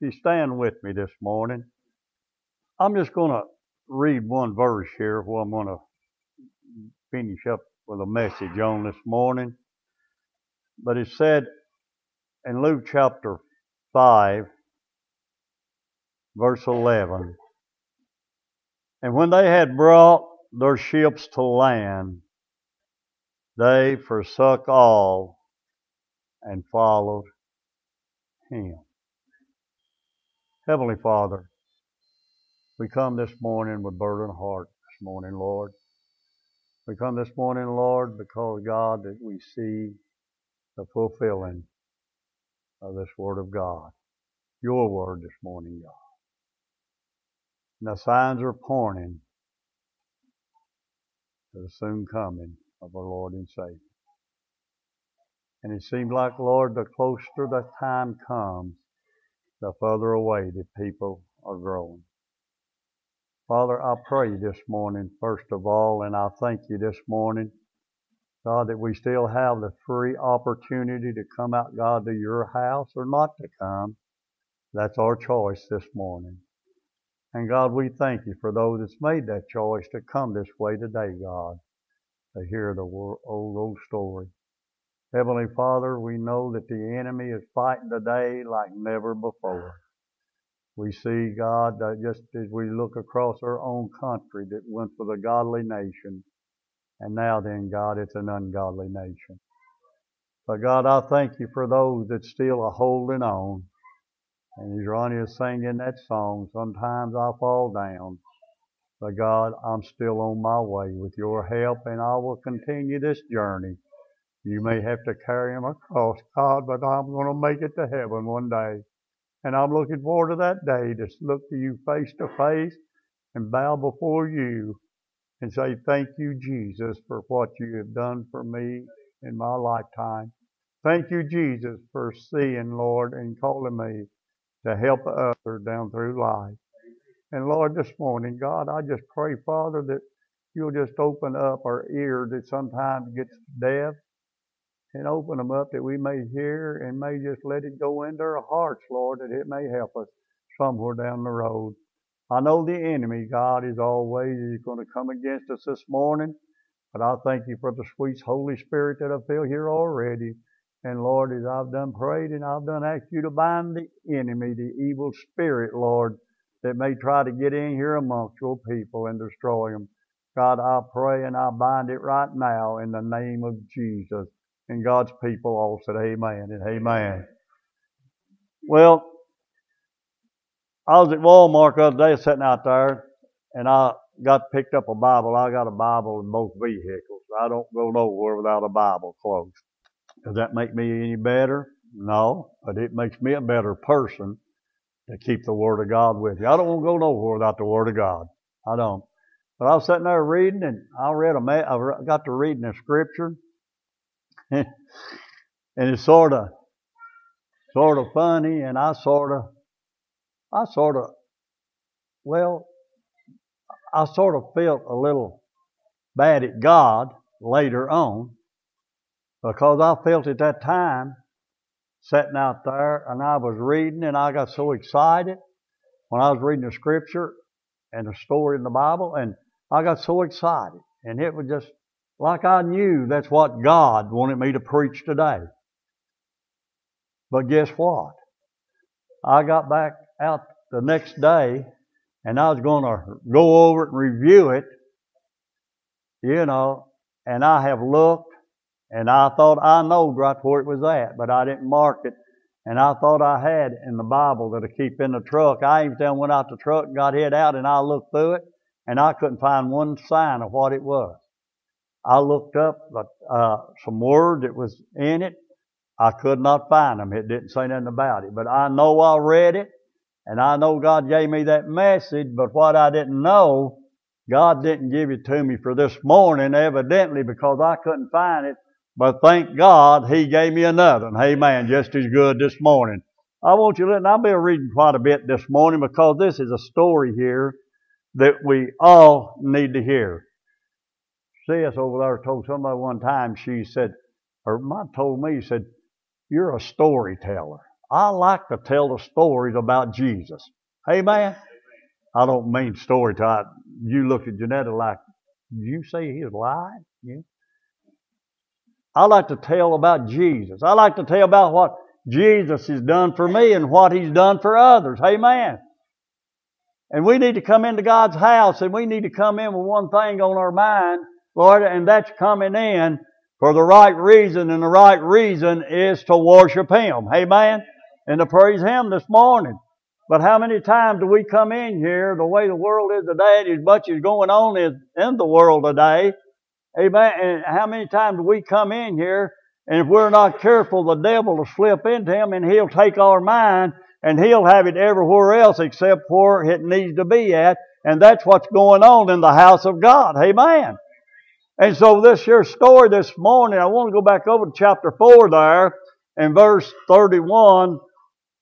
You stand with me this morning. I'm just going to read one verse here where I'm going to finish up with a message on this morning. But it said in Luke chapter 5, verse 11, "And when they had brought their ships to land, they forsook all and followed Him." Heavenly Father, we come this morning with burdened heart this morning, Lord. We come this morning, Lord, because, God, that we see the fulfilling of this Word of God, Your Word this morning, God. And the signs are pointing to the soon coming of our Lord and Savior. And it seems like, Lord, the closer the time comes, the further away the people are growing. Father, I pray this morning, first of all, and I thank You this morning, God, that we still have the free opportunity to come out, God, to Your house or not to come. That's our choice this morning. And God, we thank You for those that's made that choice to come this way today, God, to hear the old story. Heavenly Father, we know that the enemy is fighting today like never before. We see, God, that just as we look across our own country that went for the godly nation, and now then, God, it's an ungodly nation. But God, I thank You for those that still are holding on. And as Ronnie is singing that song, sometimes I fall down, but God, I'm still on my way with Your help, and I will continue this journey. You may have to carry them across, God, but I'm going to make it to heaven one day. And I'm looking forward to that day to look to You face to face and bow before You and say, thank You, Jesus, for what You have done for me in my lifetime. Thank You, Jesus, for seeing, Lord, and calling me to help others down through life. And Lord, this morning, God, I just pray, Father, that You'll just open up our ear that sometimes gets deaf and open them up that we may hear and may just let it go into our hearts, Lord, that it may help us somewhere down the road. I know the enemy, God, is always going to come against us this morning, but I thank You for the sweet Holy Spirit that I feel here already. And Lord, as I've done prayed and I've done asked You to bind the enemy, the evil spirit, Lord, that may try to get in here amongst Your people and destroy them. God, I pray and I bind it right now in the name of Jesus. And God's people all said amen and amen. Well, I was at Walmart the other day sitting out there, and I picked up a Bible. I got a Bible in both vehicles. I don't go nowhere without a Bible close. Does that make me any better? No, but it makes me a better person to keep the Word of God with you. I don't want to go nowhere without the Word of God. I don't. But I was sitting there reading, and I got to reading a scripture, and it's sort of funny, and I sort of felt a little bad at God later on, because I felt at that time sitting out there, and I was reading, and I got so excited when I was reading the scripture and the story in the Bible, and I got so excited, and it was just like I knew that's what God wanted me to preach today. But guess what? I got back out the next day, and I was going to go over it and review it, and I have looked, and I thought I knowed right where it was at, but I didn't mark it, and I thought I had in the Bible that I keep in the truck. I even went out the truck and got it out, and I looked through it, and I couldn't find one sign of what it was. I looked up some word that was in it. I could not find them. It didn't say nothing about it. But I know I read it, and I know God gave me that message, but what I didn't know, God didn't give it to me for this morning, evidently, because I couldn't find it. But thank God He gave me another one. Amen. Just as good this morning. I want you to listen. I've been reading quite a bit this morning because this is a story here that we all need to hear. Sis over there told somebody one time, she said, or Mom told me, she said, "You're a storyteller." I like to tell the stories about Jesus. Amen? I don't mean story time. You look at Janetta like, you say he's lying? Yeah. I like to tell about Jesus. I like to tell about what Jesus has done for me and what he's done for others. Amen? And we need to come into God's house, and we need to come in with one thing on our mind, Lord, and that's coming in for the right reason, and the right reason is to worship Him. Amen? And to praise Him this morning. But how many times do we come in here, the way the world is today, and as much is going on in the world today, amen, and how many times do we come in here, and if we're not careful, the devil will slip into him, and he'll take our mind, and he'll have it everywhere else except where it needs to be at, and that's what's going on in the house of God. Amen. And so this here story this morning, I want to go back over to chapter 4 there, and verse 31,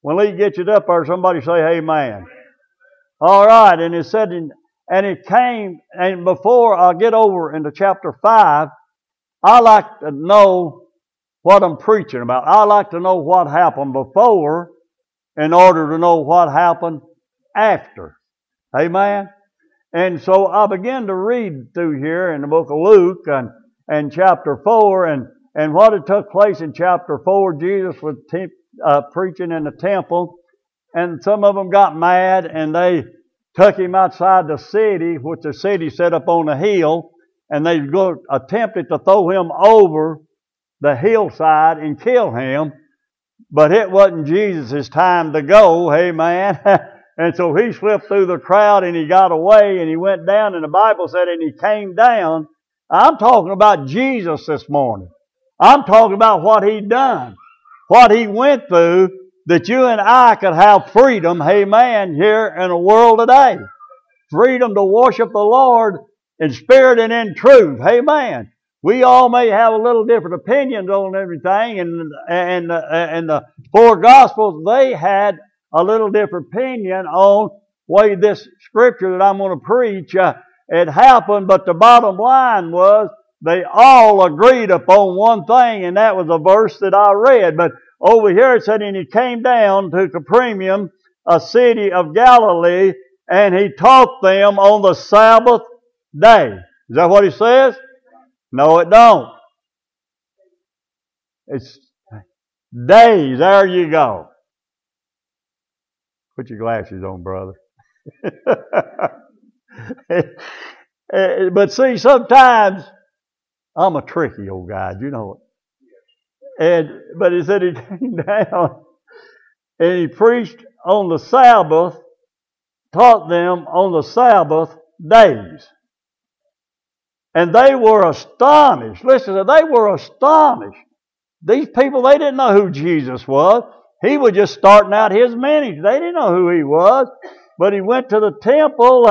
when Lee gets it up there, somebody say amen. All right, and it said, and it came, and before I get over into chapter 5, I like to know what I'm preaching about. I like to know what happened before in order to know what happened after. Amen? And so I began to read through here in the book of Luke and chapter 4 and what had took place in chapter 4. Jesus was preaching in the temple, and some of them got mad and they took him outside the city, which the city set up on a hill, and they attempted to throw him over the hillside and kill him. But it wasn't Jesus' time to go, amen. And so he slipped through the crowd and he got away and he went down, and the Bible said, and he came down. I'm talking about Jesus this morning. I'm talking about what he done, what he went through, that you and I could have freedom, amen, here in the world today. Freedom to worship the Lord in spirit and in truth, amen. We all may have a little different opinions on everything, and the four Gospels, they had a little different opinion on the way this scripture that I'm going to preach it happened, but the bottom line was they all agreed upon one thing, and that was a verse that I read. But over here it said, and he came down to Capernaum, a city of Galilee, and he taught them on the Sabbath day. Is that what he says? No, it don't. It's days. There you go. Put your glasses on, brother. But see, sometimes I'm a tricky old guy, you know it. But he said he came down and he preached on the Sabbath, taught them on the Sabbath days. And they were astonished. Listen, they were astonished. These people, they didn't know who Jesus was. He was just starting out his ministry. They didn't know who he was. But he went to the temple,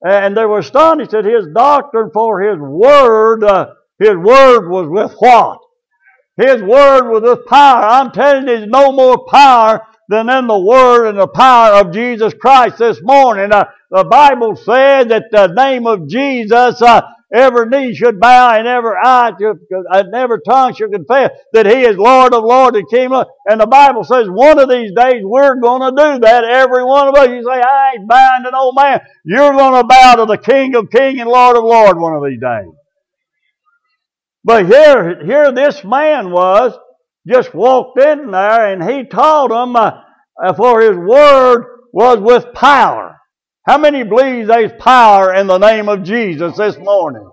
and they were astonished at his doctrine, for his word. His word was with what? His word was with power. I'm telling you, there's no more power than in the word and the power of Jesus Christ this morning. The Bible said that the name of Jesus... every knee should bow and every eye should, and every tongue should confess that He is Lord of Lords and King of Kings. And the Bible says one of these days we're going to do that. Every one of us, you say, I ain't bowing to no man. You're going to bow to the King of Kings and Lord of Lords one of these days. But here this man was, just walked in there and he taught them for His word was with power. How many believe there's power in the name of Jesus this morning?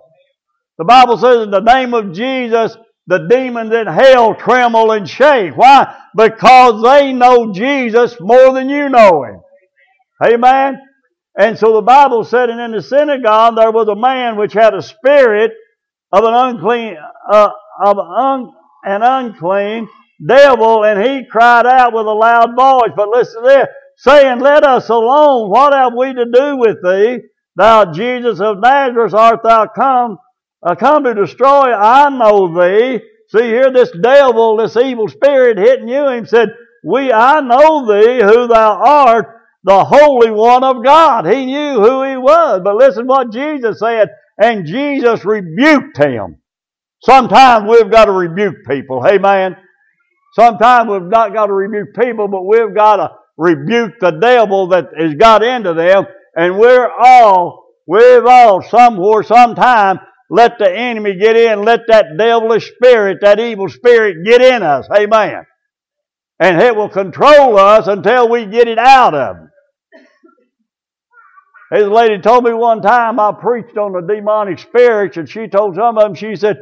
The Bible says in the name of Jesus, the demons in hell tremble and shake. Why? Because they know Jesus more than you know Him. Amen? And so the Bible said, and in the synagogue there was a man which had a spirit of an unclean devil, and he cried out with a loud voice. But listen to this. Saying, let us alone, what have we to do with thee? Thou Jesus of Nazareth, art thou come to destroy? I know thee. See here, this devil, this evil spirit hitting you, and said, I know thee, who thou art, the Holy One of God. He knew who he was. But listen what Jesus said, and Jesus rebuked him. Sometimes we've got to rebuke people, amen. Sometimes we've not got to rebuke people, but we've got to rebuke the devil that has got into them. And we've all somewhere, sometime, let the enemy get in, let that devilish spirit, that evil spirit get in us. Amen. And it will control us until we get it out of them. This lady told me one time, I preached on the demonic spirits, and she told some of them, she said,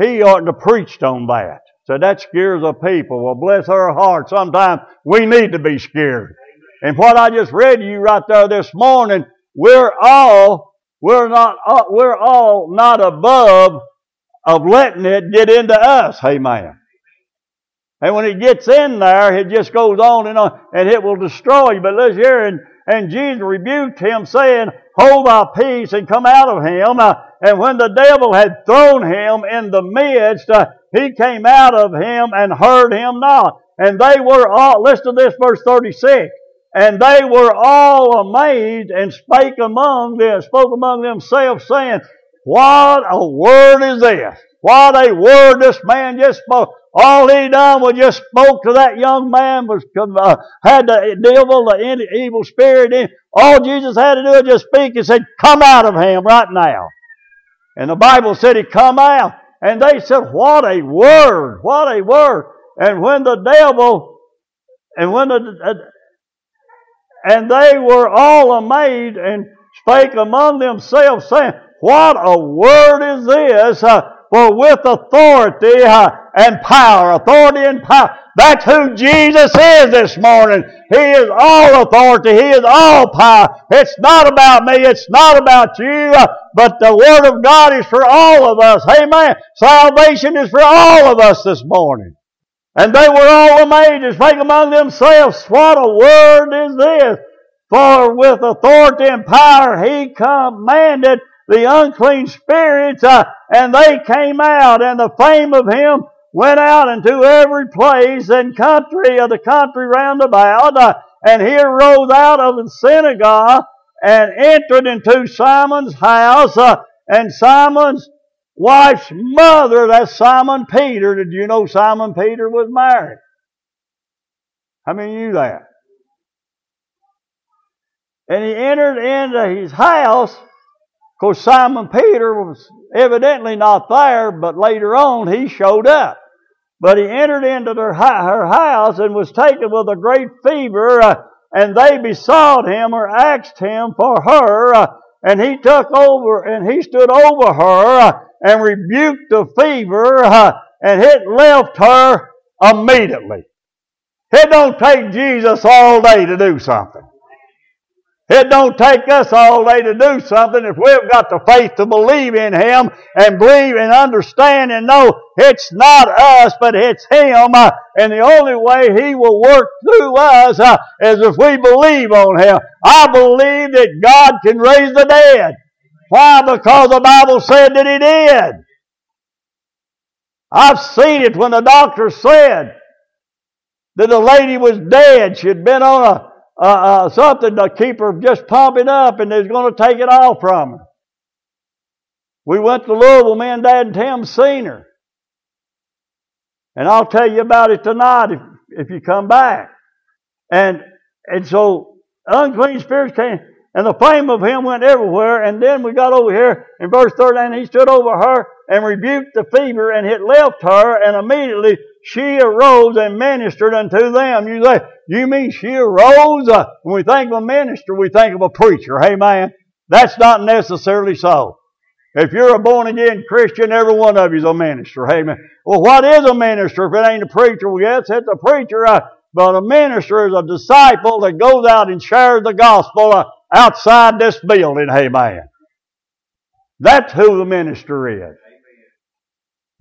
he oughtn't to preached on that. So that scares the people. Well, bless her heart. Sometimes we need to be scared. And what I just read to you right there this morning, we're all not above of letting it get into us. Amen. And when it gets in there, it just goes on, and it will destroy you. But let's hear, and Jesus rebuked him, saying, hold thy peace and come out of him. And when the devil had thrown him in the midst, he came out of him and heard him not. And they were all, listen to this, verse 36. And they were all amazed and spoke among themselves, saying, what a word is this? What a word this man just spoke. All he done was just spoke to that young man, had the devil, the evil spirit in. All Jesus had to do was just speak and said, come out of him right now. And the Bible said he come out. And they said, what a word, what a word. And when the devil, and they were all amazed and spake among themselves, saying, what a word is this? For with authority and power, authority and power. That's who Jesus is this morning. He is all authority. He is all power. It's not about me. It's not about you. But the Word of God is for all of us. Amen. Salvation is for all of us this morning. And they were all amazed and spake among themselves, what a word is this? For with authority and power he commanded the unclean spirits, and they came out, and the fame of him went out into every place and country of the country round about. And he arose out of the synagogue and entered into Simon's house, and Simon's wife's mother, that's Simon Peter. Did you know Simon Peter was married? How many knew that? And he entered into his house. Of course, Simon Peter was evidently not there, but later on he showed up. But he entered into her house and was taken with a great fever, and they besought him or asked him for her, and he took over and he stood over her, and rebuked the fever, and it left her immediately. It don't take Jesus all day to do something. It don't take us all day to do something if we've got the faith to believe in Him and believe and understand and know it's not us, but it's Him. And the only way He will work through us is if we believe on Him. I believe that God can raise the dead. Why? Because the Bible said that He did. I've seen it when the doctor said that the lady was dead. She had been on something to keep her just pumping up, and they're going to take it all from her. We went to Louisville, me and Dad and Tim seen her. And I'll tell you about it tonight if you come back. And so unclean spirits came, and the fame of him went everywhere. And then we got over here in verse 39, he stood over her and rebuked the fever, and it left her, and immediately she arose and ministered unto them. You say, you mean she arose? When we think of a minister, we think of a preacher. Amen. That's not necessarily so. If you're a born-again Christian, every one of you is a minister. Amen. Well, what is a minister if it ain't a preacher? Well, yes, it's a preacher. But a minister is a disciple that goes out and shares the gospel outside this building. Amen. That's who the minister is.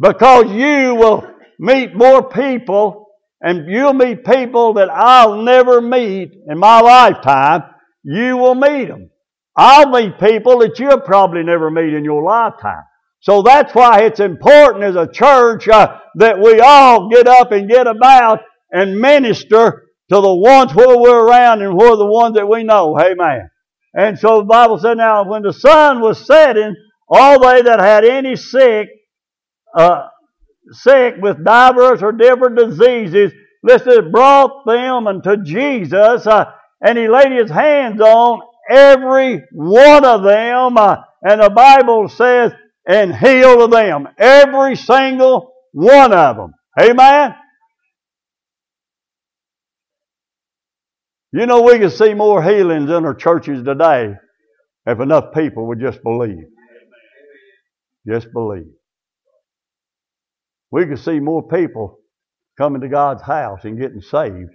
Because you will meet more people, and you'll meet people that I'll never meet in my lifetime. You will meet them. I'll meet people that you'll probably never meet in your lifetime. So that's why it's important as a church that we all get up and get about and minister to the ones where we're around and where the ones that we know. Amen. And so the Bible said, now when the sun was setting, all they that had any sick sick with divers or different diseases. Listen, brought them unto Jesus, and he laid his hands on every one of them, and the Bible says, and healed them, every single one of them. Amen? You know, we could see more healings in our churches today if enough people would just believe. Just believe. We could see more people coming to God's house and getting saved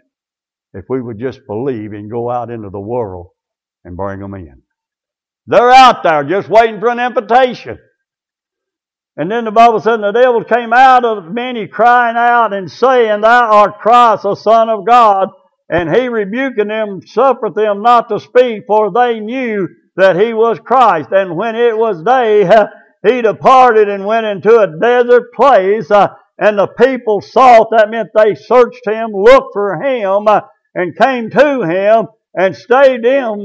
if we would just believe and go out into the world and bring them in. They're out there just waiting for an invitation. And then the Bible said, and the devil came out of many crying out and saying, Thou art Christ, the Son of God. And he rebuking them, suffered them not to speak, for they knew that he was Christ. And when it was day, he departed and went into a desert place, and the people sought, that meant they searched him, looked for him, and came to him, and stayed him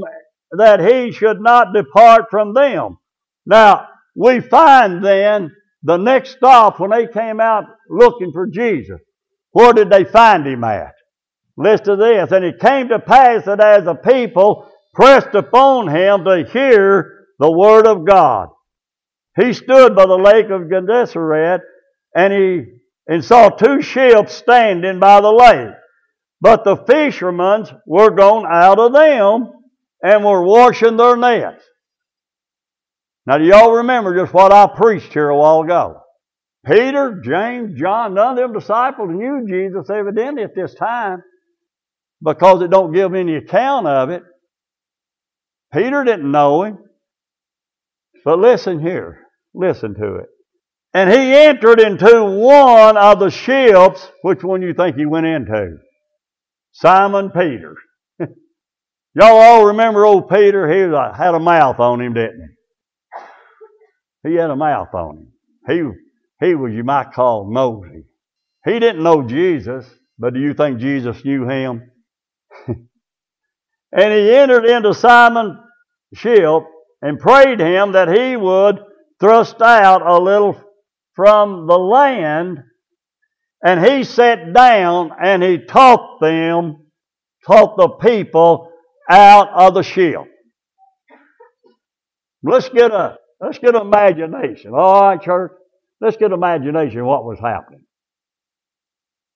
that he should not depart from them. Now, we find then the next stop when they came out looking for Jesus. Where did they find him at? Listen to this. And it came to pass that as the people pressed upon him to hear the word of God, he stood by the lake of Gennesaret, and saw two ships standing by the lake. But the fishermen were gone out of them and were washing their nets. Now, do y'all remember just what I preached here a while ago? Peter, James, John, none of them disciples knew Jesus evidently at this time because it don't give any account of it. Peter didn't know him. But listen here. Listen to it. And he entered into one of the ships. Which one do you think he went into? Simon Peter. Y'all all remember old Peter? He had a mouth on him, didn't he? He had a mouth on him. He was, you might call, nosy. He didn't know Jesus, but do you think Jesus knew him? And he entered into Simon's ship and prayed him that he would thrust out a little from the land. And he sat down and he taught the people out of the ship. Let's get imagination. All right, church. Let's get imagination what was happening.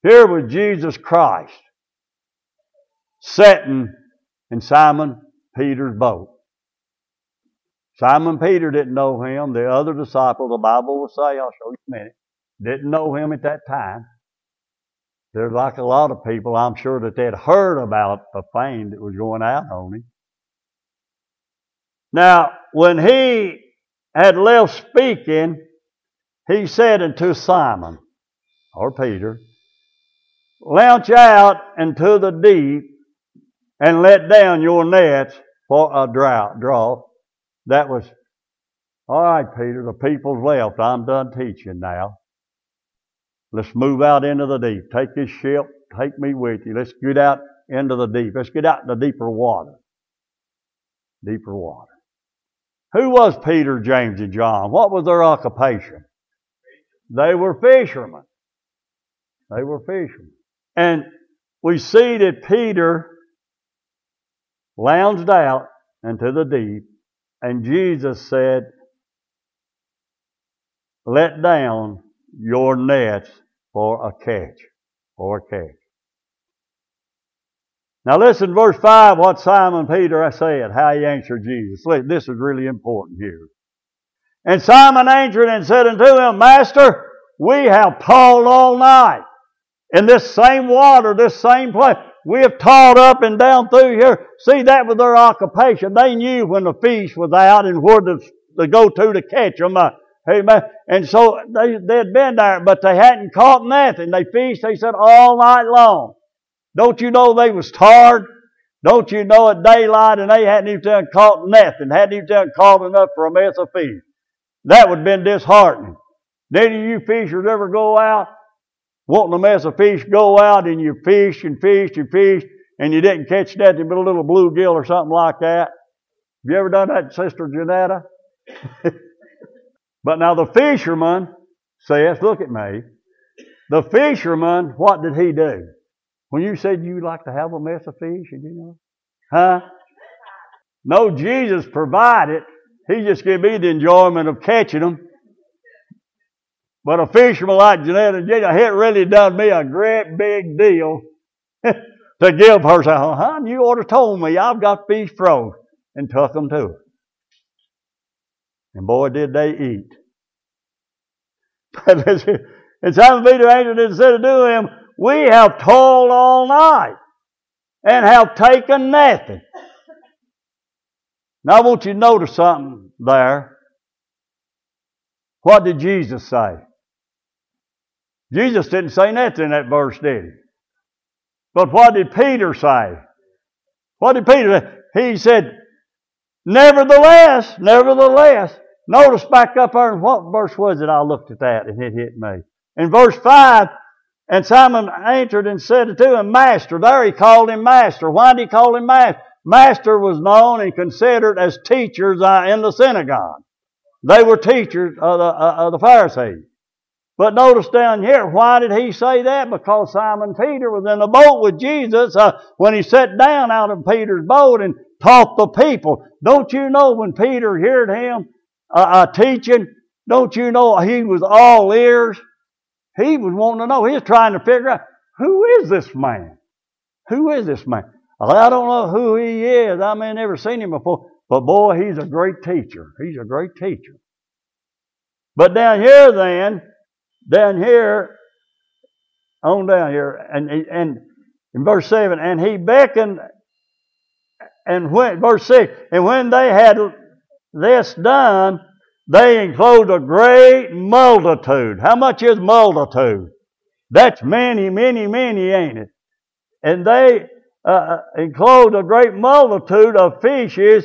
Here was Jesus Christ sitting in Simon Peter's boat. Simon Peter didn't know him. The other disciple, the Bible will say, I'll show you in a minute, didn't know him at that time. There's like a lot of people, I'm sure, that they'd heard about the fame that was going out on him. Now, when he had left speaking, he said unto Simon, or Peter, launch out into the deep and let down your nets for a draught. That was, all right, Peter, the people's left. I'm done teaching now. Let's move out into the deep. Take this ship. Take me with you. Let's get out into the deep. Let's get out in the deeper water. Deeper water. Who was Peter, James, and John? What was their occupation? They were fishermen. They were fishermen. And we see that Peter lounged out into the deep, and Jesus said, let down your nets for a catch. For a catch. Now listen, verse 5, what Simon Peter said, how he answered Jesus. This is really important here. And Simon answered and said unto him, Master, we have toiled all night in this same water, this same place. We have toiled up and down through here. See, that was their occupation. They knew when the fish was out and where to go to catch them. Amen. And so they had been there, but they hadn't caught nothing. They fished, they said, all night long. Don't you know they was tired? Don't you know at daylight and they hadn't even caught nothing, hadn't even caught enough for a mess of fish? That would have been disheartening. Did any of you fishers ever go out wanting a mess of fish, go out and you fish and fish and fish and you didn't catch nothing but a little bluegill or something like that? Have you ever done that, Sister Janetta? But now the fisherman says, look at me, The fisherman, what did he do? When you said you'd like to have a mess of fish, you know? Huh? No, Jesus provided. He just gave me the enjoyment of catching them. But a fisherman like Jeanette and Gina, it really done me a great big deal to give her. Say, huh? You ought to told me I've got fish froze, and took them to her. And boy, did they eat. But and Simon Peter answered and said unto him, we have toiled all night and have taken nothing. Now I want you to notice something there. What did Jesus say? Jesus didn't say nothing in that verse, did he? But what did Peter say? What did Peter say? He said, nevertheless. Notice back up there, and what verse was it? I looked at that and it hit me. In verse 5, and Simon answered and said to him, Master. There he called him Master. Why did he call him Master? Master was known and considered as teachers in the synagogue. They were teachers of the Pharisees. But notice down here, why did he say that? Because Simon Peter was in the boat with Jesus when he sat down out of Peter's boat and taught the people. Don't you know when Peter heard him teaching, don't you know he was all ears? He was wanting to know. He was trying to figure out, who is this man? Who is this man? I don't know who he is. I may have never seen him before. But boy, he's a great teacher. He's a great teacher. But down here, and in verse 7, and he beckoned, and went, verse 6, and when they had this done, they enclosed a great multitude. How much is multitude? That's many, many, many, ain't it? And they enclosed a great multitude of fishes,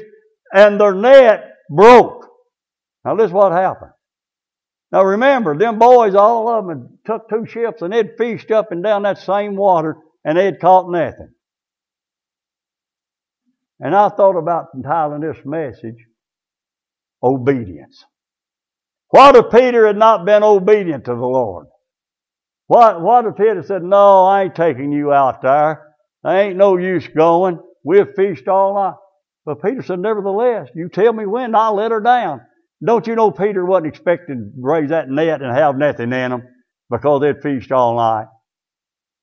and their net broke. Now, this is what happened. Now, remember, them boys, all of them, took two ships, and they'd fished up and down that same water, and they'd caught nothing. And I thought about entitling this message, Obedience. What if Peter had not been obedient to the Lord? What if Peter said, no, I ain't taking you out there. There ain't no use going. We've fished all night. But Peter said, nevertheless, you tell me when, I'll let her down. Don't you know Peter wasn't expected to raise that net and have nothing in them because they'd fished all night?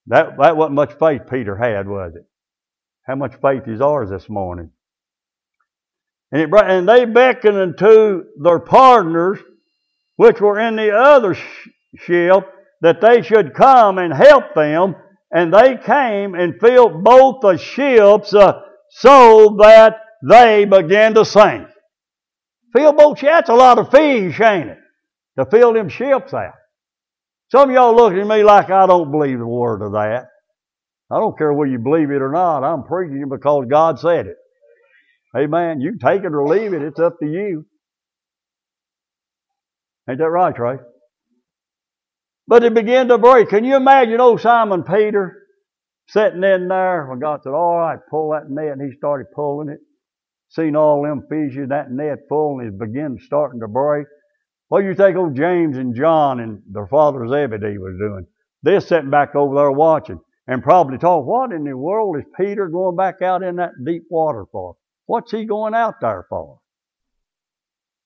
That wasn't much faith Peter had, was it? How much faith is ours this morning? And they beckoned unto their partners, which were in the other ship, that they should come and help them. And they came and filled both the ships so that they began to sink. Fill both ships? That's a lot of fish, ain't it? To fill them ships out. Some of y'all looking at me like I don't believe the word of that. I don't care whether you believe it or not. I'm preaching because God said it. Amen. You can take it or leave it. It's up to you. Ain't that right, Trey? But it began to break. Can you imagine old Simon Peter sitting in there when God said, all right, pull that net. And he started pulling it. Seen all them fishes, that net full, and it began starting to break. What do you think old James and John and their father Zebedee was doing? They're sitting back over there watching and probably talking, what in the world is Peter going back out in that deep water for? What's he going out there for?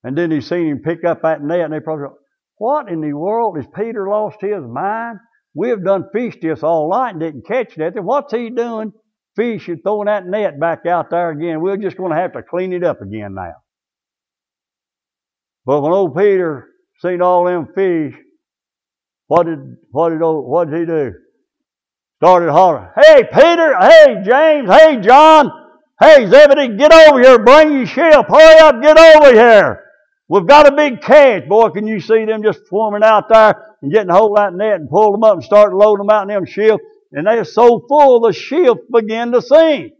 And then he seen him pick up that net, and they probably go, what in the world? Has Peter lost his mind? We've done fished this all night and didn't catch nothing. What's he doing? Fishing, throwing that net back out there again. We're just going to have to clean it up again now. But when old Peter seen all them fish, what did he do? Started hollering, hey, Peter, hey, James, hey, John, hey, Zebedee, get over here. Bring your ship. Hurry up. Get over here. We've got a big catch. Boy, can you see them just swarming out there and getting a hold of that net and pull them up and start loading them out in them ships. And they're so full, the ship began to sink.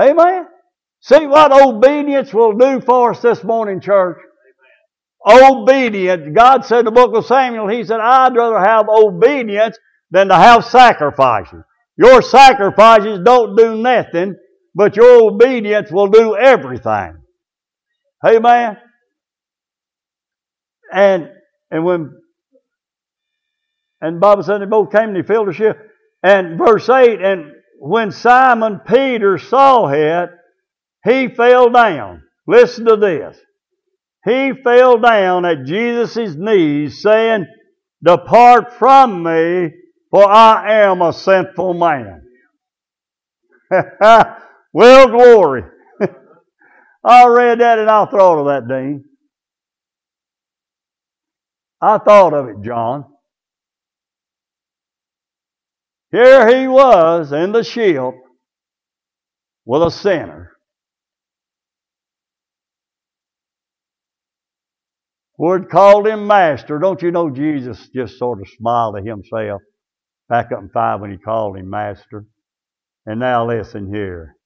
Amen? See what obedience will do for us this morning, church. Amen. Obedience. God said in the book of Samuel, He said, I'd rather have obedience than to have sacrifices. Your sacrifices don't do nothing, but your obedience will do everything. Amen? And when And the Bible said they both came and they filled the ship. And verse 8, and when Simon Peter saw it, he fell down. Listen to this. He fell down at Jesus' knees, saying, "Depart from me, for I am a sinful man." Well, glory. I read that and I thought of that, Dean. I thought of it, John. Here he was in the ship with a sinner. Word called him master. Don't you know Jesus just sort of smiled at himself back up in 5 when he called him master? And now listen here.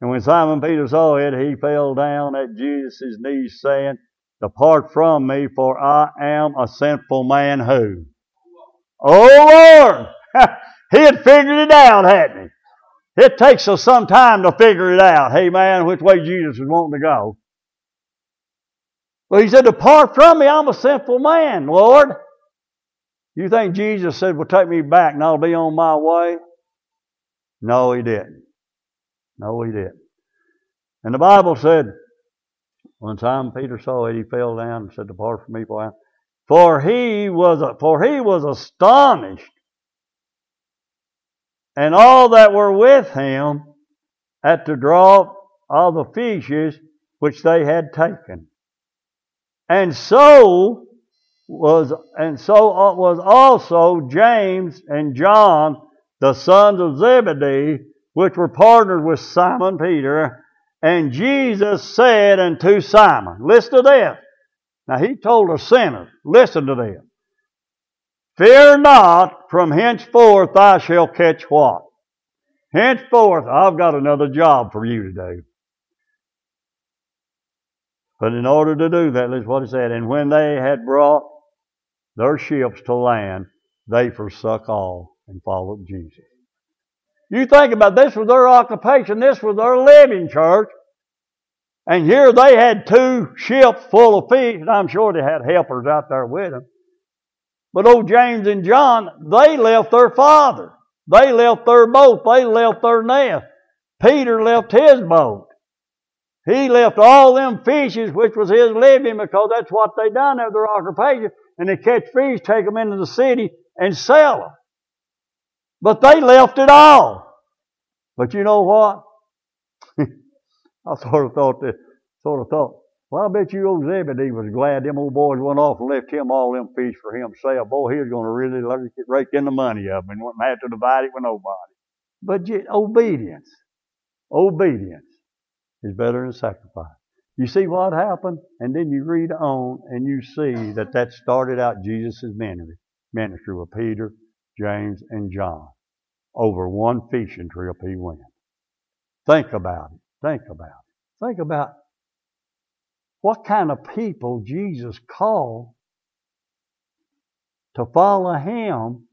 And when Simon Peter saw it, he fell down at Jesus' knees, saying, "Depart from me, for I am a sinful man." Who? Oh, Lord! He had figured it out, hadn't he? It takes us some time to figure it out, hey man, which way Jesus was wanting to go. Well, he said, "Depart from me, I'm a sinful man, Lord." You think Jesus said, "Well, take me back and I'll be on my way"? No, he didn't. No, he didn't. And the Bible said, one time Peter saw it, he fell down and said, "Depart from me, for he was astonished, and all that were with him, at the draught of the fishes which they had taken. And so was also James and John, the sons of Zebedee, which were partnered with Simon Peter. And Jesus said unto Simon," listen to this. Now he told a sinner, listen to this. "Fear not, from henceforth I shall catch" what? Henceforth, I've got another job for you to do. But in order to do that, listen to what he said. "And when they had brought their ships to land, they forsook all and followed Jesus." You think about it, this was their occupation, this was their living, church. And here they had 2 ships full of fish, and I'm sure they had helpers out there with them. But old James and John, they left their father. They left their boat. They left their nest. Peter left his boat. He left all them fishes, which was his living, because that's what they done after their occupation. And they catch fish, take them into the city, and sell them. But they left it all. But you know what? I sort of thought, well, I bet you old Zebedee was glad them old boys went off and left him all them fish for himself. Boy, he was going to really rake in the money of them and wouldn't have to divide it with nobody. But obedience. Obedience is better than sacrifice. You see what happened? And then you read on and you see that started out Jesus' ministry with Peter, James, and John. Over one fishing trip he went. Think about it. Think about it. Think about what kind of people Jesus called to follow Him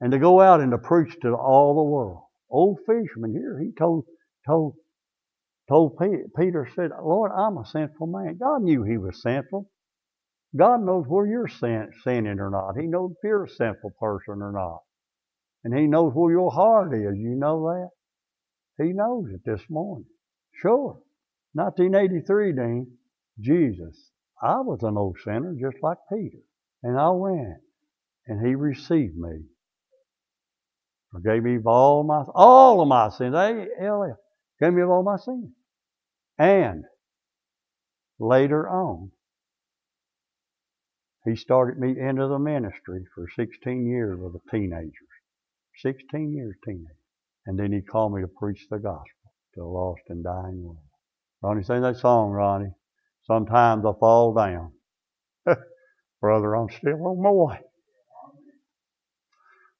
and to go out and to preach to all the world. Old fisherman here, he told Peter, said, "Lord, I'm a sinful man." God knew he was sinful. God knows where you're sinning or not. He knows if you're a sinful person or not. And He knows where your heart is. You know that? He knows it this morning. Sure. 1983, Dean, Jesus, I was an old sinner just like Peter. And I went. And He received me. Forgave me of all of my sins. ALF. Gave me of all my sins. And later on, He started me into the ministry for 16 years with the teenagers. 16 years teenager. And then He called me to preach the gospel to the lost and dying world. Ronnie, sing that song, Ronnie. "Sometimes I fall down." Brother, I'm still on my way.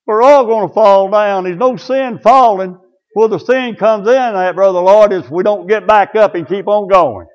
We're all going to fall down. There's no sin falling. Well, the sin comes in that, Brother Lord, is we don't get back up and keep on going.